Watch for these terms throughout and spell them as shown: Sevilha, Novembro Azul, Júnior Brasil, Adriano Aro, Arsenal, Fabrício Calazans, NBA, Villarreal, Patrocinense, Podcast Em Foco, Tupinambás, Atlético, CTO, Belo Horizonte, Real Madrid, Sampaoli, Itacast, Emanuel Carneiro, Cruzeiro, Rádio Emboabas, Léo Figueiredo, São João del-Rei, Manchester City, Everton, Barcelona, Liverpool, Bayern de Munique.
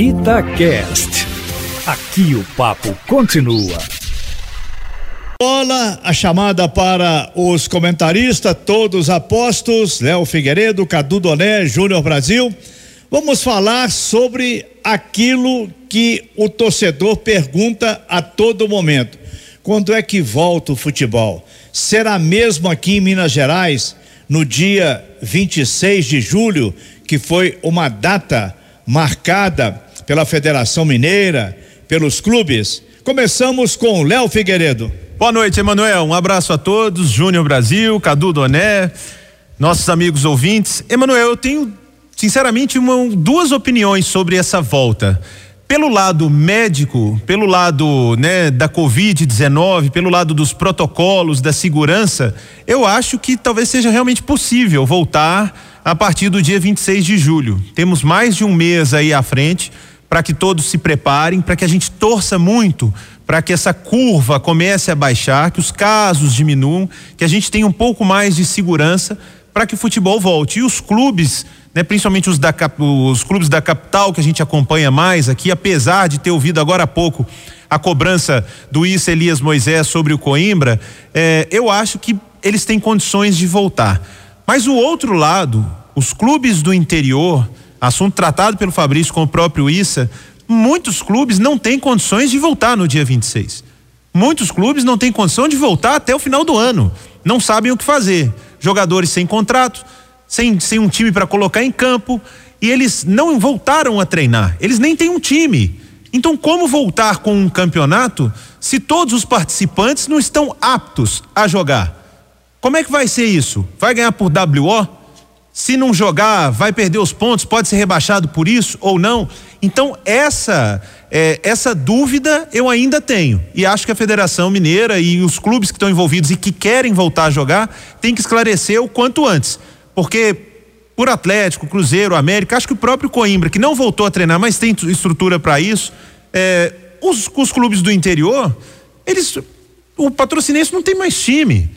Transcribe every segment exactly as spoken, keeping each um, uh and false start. Itacast. Aqui o papo continua. Bola, a chamada para os comentaristas, todos apostos, Léo Figueiredo, Cadu Doné, Júnior Brasil. Vamos falar sobre aquilo que o torcedor pergunta a todo momento. Quando é que volta o futebol? Será mesmo aqui em Minas Gerais, no dia vinte e seis de julho, que foi uma data marcada pela Federação Mineira, pelos clubes? Começamos com Léo Figueiredo. Boa noite, Emanuel. Um abraço a todos, Júnior Brasil, Cadu Doné, nossos amigos ouvintes. Emanuel, eu tenho, sinceramente, uma, duas opiniões sobre essa volta. Pelo lado médico, pelo lado, né, da covid dezenove, pelo lado dos protocolos, da segurança, eu acho que talvez seja realmente possível voltar a partir do dia vinte e seis de julho. Temos mais de um mês aí à frente para que todos se preparem, para que a gente torça muito para que essa curva comece a baixar, que os casos diminuam, que a gente tenha um pouco mais de segurança para que o futebol volte. E os clubes, né, principalmente os, da, os clubes da capital que a gente acompanha mais aqui, apesar de ter ouvido agora há pouco a cobrança do Issa Elias Moisés sobre o Coimbra, eh, eu acho que eles têm condições de voltar. Mas o outro lado, os clubes do interior, assunto tratado pelo Fabrício com o próprio Issa, muitos clubes não têm condições de voltar no dia vinte e seis. Muitos clubes não têm condição de voltar até o final do ano. Não sabem o que fazer. Jogadores sem contrato, sem, sem um time para colocar em campo, e eles não voltaram a treinar, eles nem têm um time. Então, como voltar com um campeonato se todos os participantes não estão aptos a jogar? Como é que vai ser isso? Vai ganhar por W O? Se não jogar, vai perder os pontos, pode ser rebaixado por isso ou não? Então, essa é, essa dúvida eu ainda tenho, e acho que a Federação Mineira e os clubes que estão envolvidos e que querem voltar a jogar tem que esclarecer o quanto antes, porque por Atlético, Cruzeiro, América, acho que o próprio Coimbra, que não voltou a treinar, mas tem estrutura para isso, é, os, os clubes do interior, eles, o Patrocinense não tem mais time.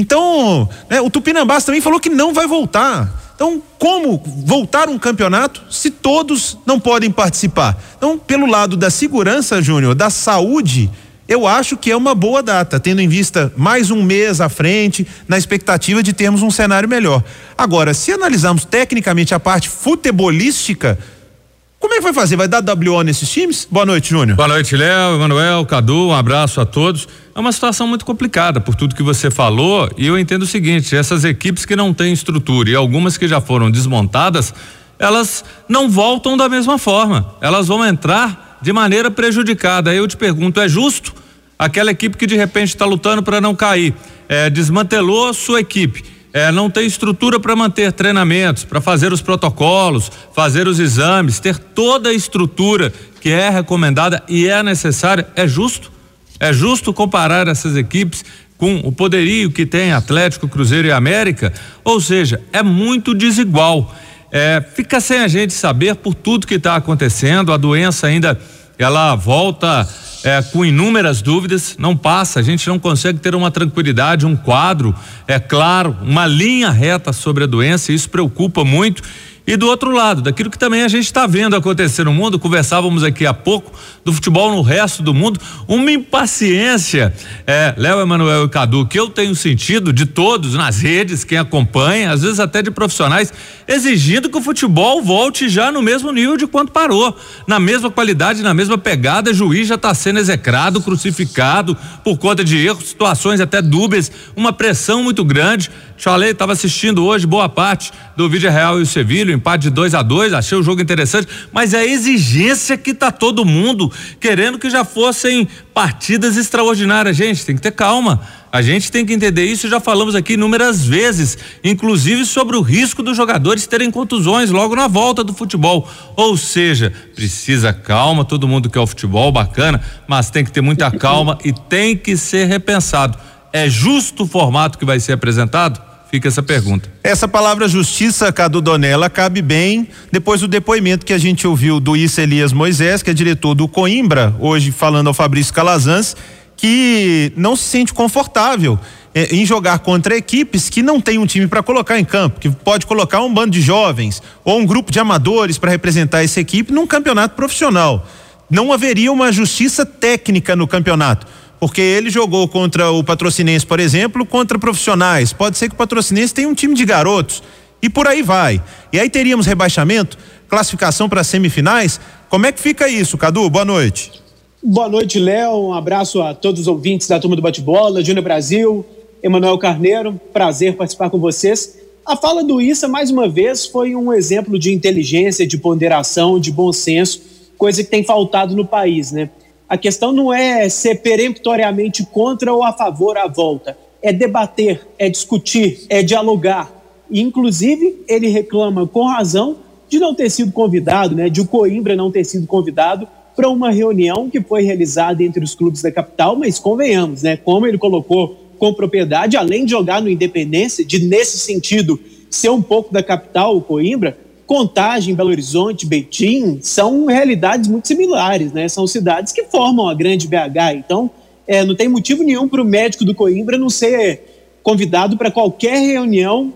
Então, né, o Tupinambás também falou que não vai voltar. Então, como voltar um campeonato se todos não podem participar? Então, pelo lado da segurança, Júnior, da saúde, eu acho que é uma boa data, tendo em vista mais um mês à frente, na expectativa de termos um cenário melhor. Agora, se analisarmos tecnicamente a parte futebolística, como é que vai fazer? Vai dar W O nesses times? Boa noite, Júnior. Boa noite, Léo, Emanuel, Cadu, um abraço a todos. É uma situação muito complicada por tudo que você falou, e eu entendo o seguinte: essas equipes que não têm estrutura e algumas que já foram desmontadas, elas não voltam da mesma forma, elas vão entrar de maneira prejudicada. Aí eu te pergunto, é justo? Aquela equipe que de repente está lutando para não cair, é, desmantelou sua equipe, É, não tem estrutura para manter treinamentos, para fazer os protocolos, fazer os exames, ter toda a estrutura que é recomendada e é necessária. É justo? É justo comparar essas equipes com o poderio que tem Atlético, Cruzeiro e América? Ou seja, é muito desigual. É, fica sem a gente saber por tudo que está acontecendo. A doença ainda, ela volta É, com inúmeras dúvidas, não passa, a gente não consegue ter uma tranquilidade, um quadro, é claro, uma linha reta sobre a doença, isso preocupa muito. E do outro lado, daquilo que também a gente está vendo acontecer no mundo, conversávamos aqui há pouco do futebol no resto do mundo, uma impaciência, é, Léo, Emanuel e Cadu, que eu tenho sentido de todos nas redes, quem acompanha, às vezes até de profissionais, exigindo que o futebol volte já no mesmo nível de quando parou, na mesma qualidade, na mesma pegada. Juiz já está sendo execrado, crucificado por conta de erros, situações até dúbias, uma pressão muito grande. Falei, estava assistindo hoje boa parte do Villarreal e o Sevilha, empate de dois a dois, achei o jogo interessante, mas é a exigência que tá todo mundo querendo que já fossem partidas extraordinárias. Gente, tem que ter calma, a gente tem que entender isso, já falamos aqui inúmeras vezes, inclusive sobre o risco dos jogadores terem contusões logo na volta do futebol. Ou seja, precisa calma, todo mundo quer o futebol, bacana, mas tem que ter muita calma e tem que ser repensado. É justo o formato que vai ser apresentado? Fica essa pergunta. Essa palavra justiça, Cadu Doné, ela cabe bem depois do depoimento que a gente ouviu do Issa Elias Moisés, que é diretor do Coimbra, hoje falando ao Fabrício Calazans, que não se sente confortável é, em jogar contra equipes que não tem um time para colocar em campo, que pode colocar um bando de jovens ou um grupo de amadores para representar essa equipe num campeonato profissional. Não haveria uma justiça técnica no campeonato, porque ele jogou contra o Patrocinense, por exemplo, contra profissionais. Pode ser que o Patrocinense tenha um time de garotos e por aí vai. E aí teríamos rebaixamento, classificação para semifinais. Como é que fica isso, Cadu? Boa noite. Boa noite, Léo. Um abraço a todos os ouvintes da Turma do Bate-Bola, Júnior Brasil, Emanuel Carneiro. Prazer participar com vocês. A fala do Issa, mais uma vez, foi um exemplo de inteligência, de ponderação, de bom senso, coisa que tem faltado no país, né? A questão não é ser peremptoriamente contra ou a favor à volta. É debater, é discutir, é dialogar. E, inclusive, ele reclama com razão de não ter sido convidado, né, de o Coimbra não ter sido convidado para uma reunião que foi realizada entre os clubes da capital, mas convenhamos, né, como ele colocou com propriedade, além de jogar no Independência, de, nesse sentido, ser um pouco da capital, o Coimbra, Contagem, Belo Horizonte, Betim, são realidades muito similares, né? São cidades que formam a grande B H, então é, não tem motivo nenhum para o médico do Coimbra não ser convidado para qualquer reunião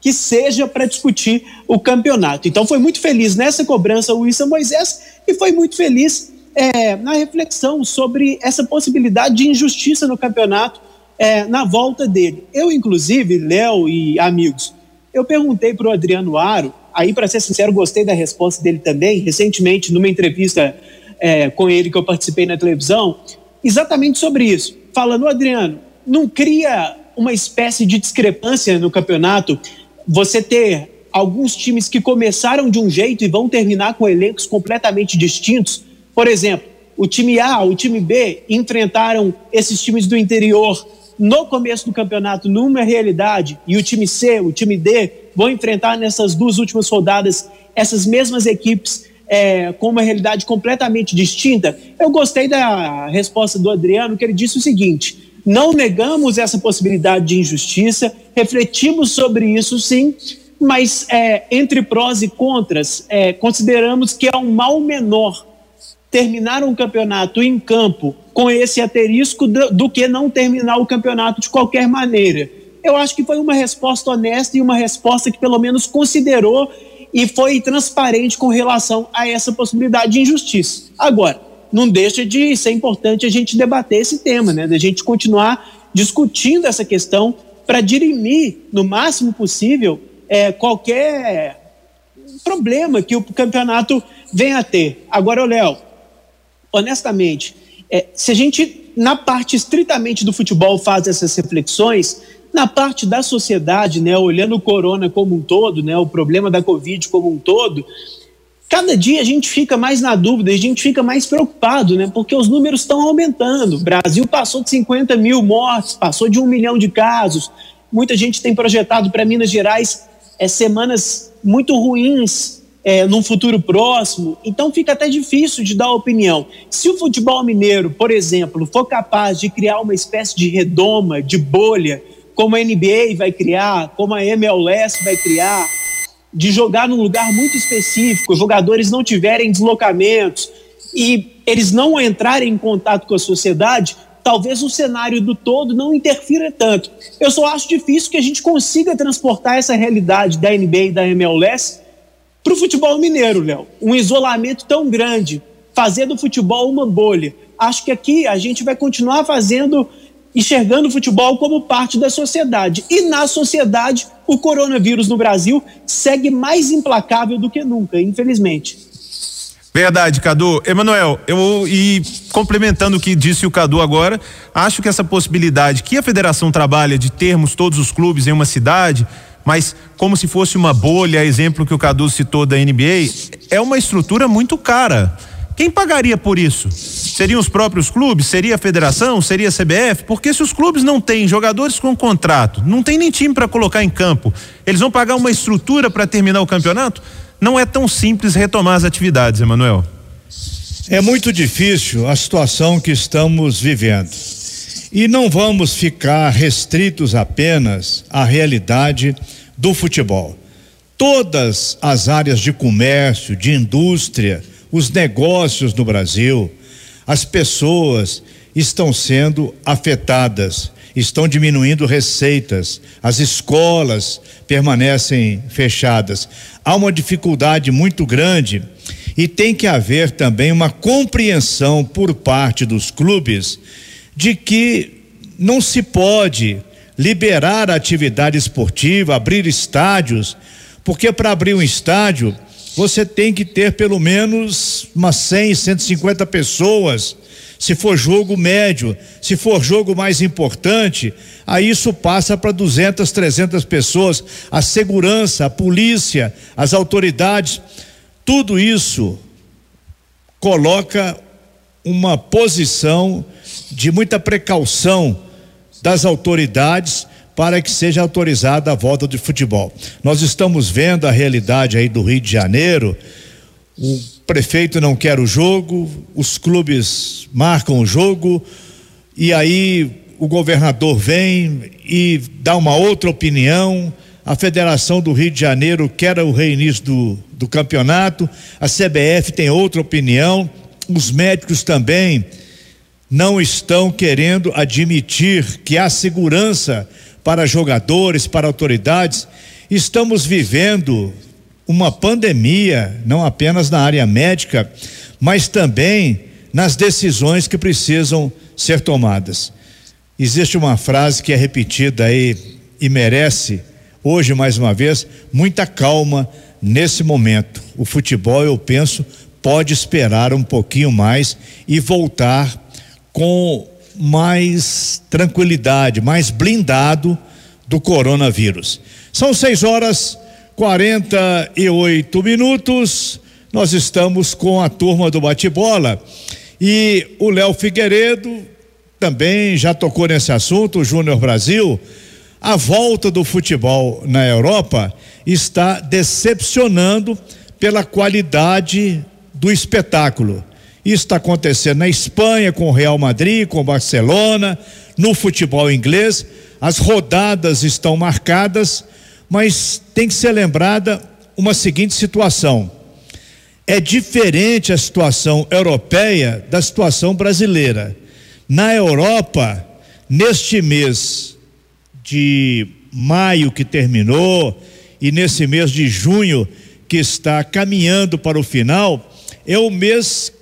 que seja para discutir o campeonato. Então foi muito feliz nessa cobrança o Issa Moisés e foi muito feliz é, na reflexão sobre essa possibilidade de injustiça no campeonato é, na volta dele. Eu, inclusive, Léo e amigos, eu perguntei para o Adriano Aro. Aí, para ser sincero, gostei da resposta dele também. Recentemente, numa entrevista é, com ele que eu participei na televisão, exatamente sobre isso. Falando, Adriano, não cria uma espécie de discrepância no campeonato você ter alguns times que começaram de um jeito e vão terminar com elencos completamente distintos? Por exemplo, o time A, o time B enfrentaram esses times do interior no começo do campeonato numa realidade e o time C, o time D vão enfrentar nessas duas últimas rodadas essas mesmas equipes é, com uma realidade completamente distinta. Eu gostei da resposta do Adriano, que ele disse o seguinte: não negamos essa possibilidade de injustiça, refletimos sobre isso sim, mas é, entre prós e contras, é, consideramos que é um mal menor terminar um campeonato em campo com esse asterisco do, do que não terminar o campeonato de qualquer maneira. Eu acho que foi uma resposta honesta e uma resposta que pelo menos considerou e foi transparente com relação a essa possibilidade de injustiça. Agora, não deixa de ser importante a gente debater esse tema, né? A gente continuar discutindo essa questão para dirimir, no máximo possível, é, qualquer problema que o campeonato venha a ter. Agora, Léo, honestamente, é, se a gente, na parte estritamente do futebol, faz essas reflexões, na parte da sociedade, né, olhando o corona como um todo, né, o problema da Covid como um todo, cada dia a gente fica mais na dúvida, a gente fica mais preocupado, né, porque os números estão aumentando. O Brasil passou de cinquenta mil mortes, passou de um milhão de casos. Muita gente tem projetado para Minas Gerais é, semanas muito ruins é, num futuro próximo. Então fica até difícil de dar opinião. Se o futebol mineiro, por exemplo, for capaz de criar uma espécie de redoma, de bolha, como a N B A vai criar, como a M L S vai criar, de jogar num lugar muito específico, os jogadores não tiverem deslocamentos e eles não entrarem em contato com a sociedade, talvez o cenário do todo não interfira tanto. Eu só acho difícil que a gente consiga transportar essa realidade da N B A e da M L S para o futebol mineiro, Léo. Um isolamento tão grande, fazer do futebol uma bolha. Acho que aqui a gente vai continuar fazendo... enxergando o futebol como parte da sociedade. E na sociedade, o coronavírus no Brasil segue mais implacável do que nunca, infelizmente. Verdade, Cadu. Emanuel, eu, e complementando o que disse o Cadu agora, acho que essa possibilidade que a federação trabalha de termos todos os clubes em uma cidade, mas como se fosse uma bolha, exemplo que o Cadu citou da N B A, é uma estrutura muito cara. Quem pagaria por isso? Seriam os próprios clubes? Seria a federação? Seria a C B F? Porque se os clubes não têm jogadores com contrato, não tem nem time para colocar em campo, eles vão pagar uma estrutura para terminar o campeonato? Não é tão simples retomar as atividades, Emanuel. É muito difícil a situação que estamos vivendo. E não vamos ficar restritos apenas à realidade do futebol. Todas as áreas de comércio, de indústria, os negócios no Brasil, as pessoas, estão sendo afetadas, estão diminuindo receitas, as escolas permanecem fechadas. Há uma dificuldade muito grande e tem que haver também uma compreensão por parte dos clubes de que não se pode liberar a atividade esportiva, abrir estádios, porque para abrir um estádio você tem que ter pelo menos umas cem, cento e cinquenta pessoas. Se for jogo médio, se for jogo mais importante, aí isso passa para duzentas, trezentas pessoas. A segurança, a polícia, as autoridades, tudo isso coloca uma posição de muita precaução das autoridades para que seja autorizada a volta de futebol. Nós estamos vendo a realidade aí do Rio de Janeiro. O prefeito não quer o jogo, os clubes marcam o jogo e aí o governador vem e dá uma outra opinião, a Federação do Rio de Janeiro quer o reinício do, do campeonato, a C B F tem outra opinião, os médicos também não estão querendo admitir que há segurança para jogadores, para autoridades. Estamos vivendo uma pandemia, não apenas na área médica, mas também nas decisões que precisam ser tomadas. Existe uma frase que é repetida aí e merece, hoje mais uma vez, muita calma nesse momento. O futebol, eu penso, pode esperar um pouquinho mais e voltar com mais tranquilidade, mais blindado do coronavírus. São seis horas quarenta e oito minutos, nós estamos com a turma do bate-bola e o Léo Figueiredo também já tocou nesse assunto, o Júnior Brasil. A volta do futebol na Europa está decepcionando pela qualidade do espetáculo. Isso está acontecendo na Espanha, com o Real Madrid, com o Barcelona, no futebol inglês. As rodadas estão marcadas, mas tem que ser lembrada uma seguinte situação: é diferente a situação europeia da situação brasileira. Na Europa, neste mês de maio que terminou e nesse mês de junho que está caminhando para o final, é o mês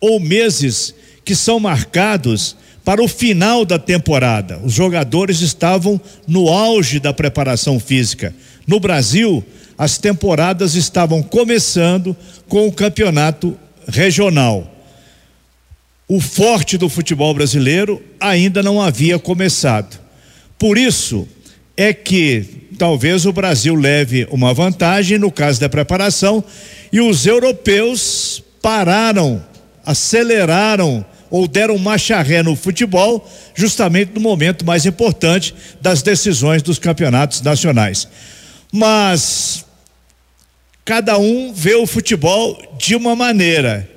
ou meses que são marcados para o final da temporada. Os jogadores estavam no auge da preparação física. No Brasil, as temporadas estavam começando com o campeonato regional. O forte do futebol brasileiro ainda não havia começado. Por isso é que talvez o Brasil leve uma vantagem no caso da preparação e os europeus pararam, aceleraram ou deram marcha ré no futebol, justamente no momento mais importante das decisões dos campeonatos nacionais. Mas cada um vê o futebol de uma maneira.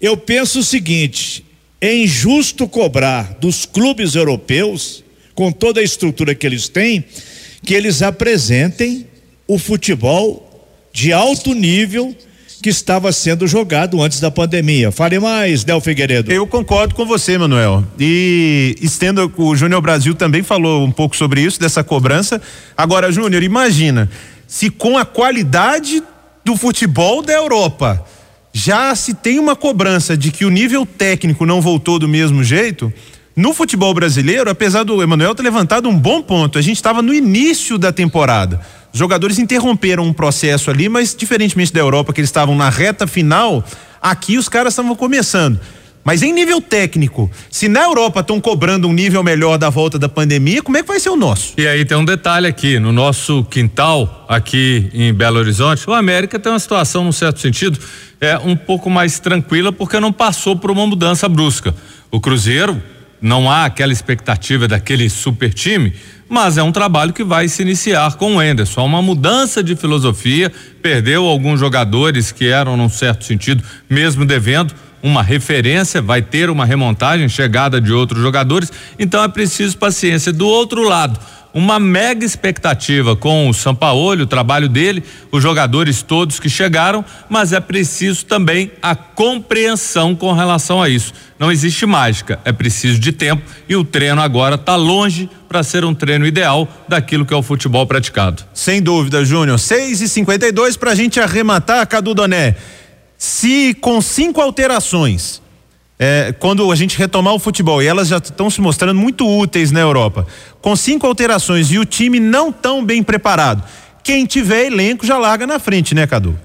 Eu penso o seguinte: é injusto cobrar dos clubes europeus, com toda a estrutura que eles têm, que eles apresentem o futebol de alto nível que estava sendo jogado antes da pandemia. Fale mais, Del Figueiredo. Eu concordo com você, Manuel. E estendo, o Júnior Brasil também falou um pouco sobre isso, dessa cobrança. Agora, Júnior, imagina, se com a qualidade do futebol da Europa já se tem uma cobrança de que o nível técnico não voltou do mesmo jeito, no futebol brasileiro, apesar do Emanuel ter levantado um bom ponto, a gente estava no início da temporada. Os jogadores interromperam um processo ali, mas diferentemente da Europa, que eles estavam na reta final, aqui os caras estavam começando. Mas em nível técnico, se na Europa estão cobrando um nível melhor da volta da pandemia, como é que vai ser o nosso? E aí tem um detalhe aqui, no nosso quintal, aqui em Belo Horizonte, o América tem uma situação, num certo sentido, é um pouco mais tranquila, porque não passou por uma mudança brusca. O Cruzeiro, não há aquela expectativa daquele super time, mas é um trabalho que vai se iniciar com o Enderson. Há uma mudança de filosofia, perdeu alguns jogadores que eram, num certo sentido, mesmo devendo uma referência, vai ter uma remontagem, chegada de outros jogadores, então é preciso paciência. Do outro lado, uma mega expectativa com o Sampaoli, o trabalho dele, os jogadores todos que chegaram, mas é preciso também a compreensão com relação a isso. Não existe mágica, é preciso de tempo e o treino agora está longe para ser um treino ideal daquilo que é o futebol praticado. Sem dúvida, Júnior. seis e cinquenta e dois para a gente arrematar, Cadu Doné. Se com cinco alterações, é, quando a gente retomar o futebol, e elas já estão se mostrando muito úteis na Europa, com cinco alterações e o time não tão bem preparado, quem tiver elenco já larga na frente, né, Cadu?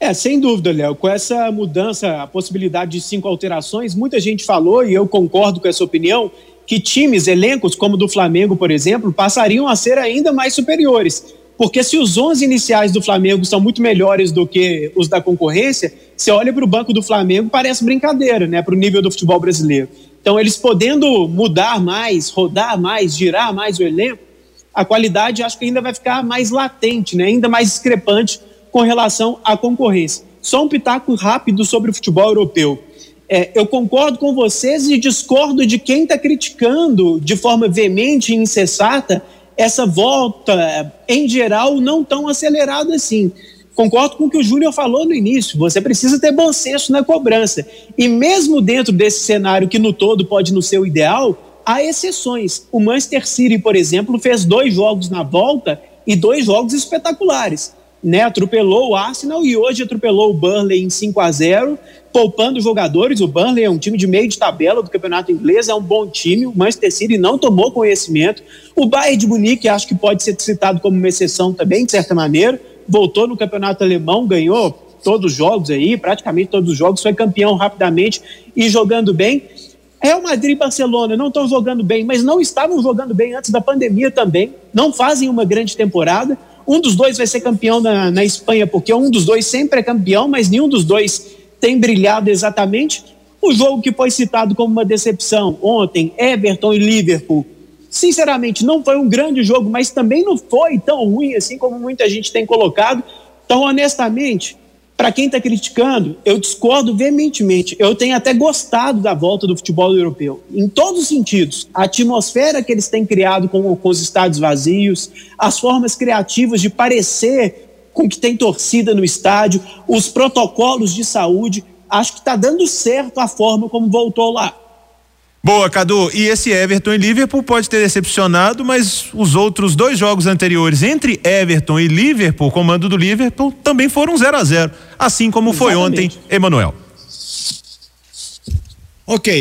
É, sem dúvida, Léo, com essa mudança, a possibilidade de cinco alterações, muita gente falou, e eu concordo com essa opinião, que times, elencos como o do Flamengo, por exemplo, passariam a ser ainda mais superiores. Porque se os onze iniciais do Flamengo são muito melhores do que os da concorrência, você olha para o banco do Flamengo, parece brincadeira, né? Para o nível do futebol brasileiro. Então, eles podendo mudar mais, rodar mais, girar mais o elenco, a qualidade acho que ainda vai ficar mais latente, né? Ainda mais discrepante com relação à concorrência. Só um pitaco rápido sobre o futebol europeu. É, eu concordo com vocês e discordo de quem está criticando de forma veemente e incessata essa volta, em geral, não tão acelerada assim. Concordo com o que o Júnior falou no início, você precisa ter bom senso na cobrança. E mesmo dentro desse cenário que no todo pode não ser o ideal, há exceções. O Manchester City, por exemplo, fez dois jogos na volta e dois jogos espetaculares, né? Atropelou o Arsenal e hoje atropelou o Burnley em cinco a zero, poupando jogadores. O Burnley é um time de meio de tabela do campeonato inglês, é um bom time, o Manchester City não tomou conhecimento. O Bayern de Munique acho que pode ser citado como uma exceção também, de certa maneira, voltou no campeonato alemão, ganhou todos os jogos aí, praticamente todos os jogos, foi campeão rapidamente e jogando bem. Real Madrid e Barcelona não estão jogando bem, mas não estavam jogando bem antes da pandemia também, não fazem uma grande temporada. Um dos dois vai ser campeão na, na Espanha, porque um dos dois sempre é campeão, mas nenhum dos dois tem brilhado exatamente. O jogo que foi citado como uma decepção ontem, Everton e Liverpool, sinceramente não foi um grande jogo, mas também não foi tão ruim assim como muita gente tem colocado. Então, honestamente, para quem está criticando, eu discordo veementemente. Eu tenho até gostado da volta do futebol europeu, em todos os sentidos. A atmosfera que eles têm criado com, com os estádios vazios, as formas criativas de parecer com que tem torcida no estádio, os protocolos de saúde, acho que está dando certo a forma como voltou lá. Boa, Cadu, e esse Everton e Liverpool pode ter decepcionado, mas os outros dois jogos anteriores entre Everton e Liverpool, comando do Liverpool, também foram zero a zero, assim como Exatamente. Foi ontem, Emanuel. Ok.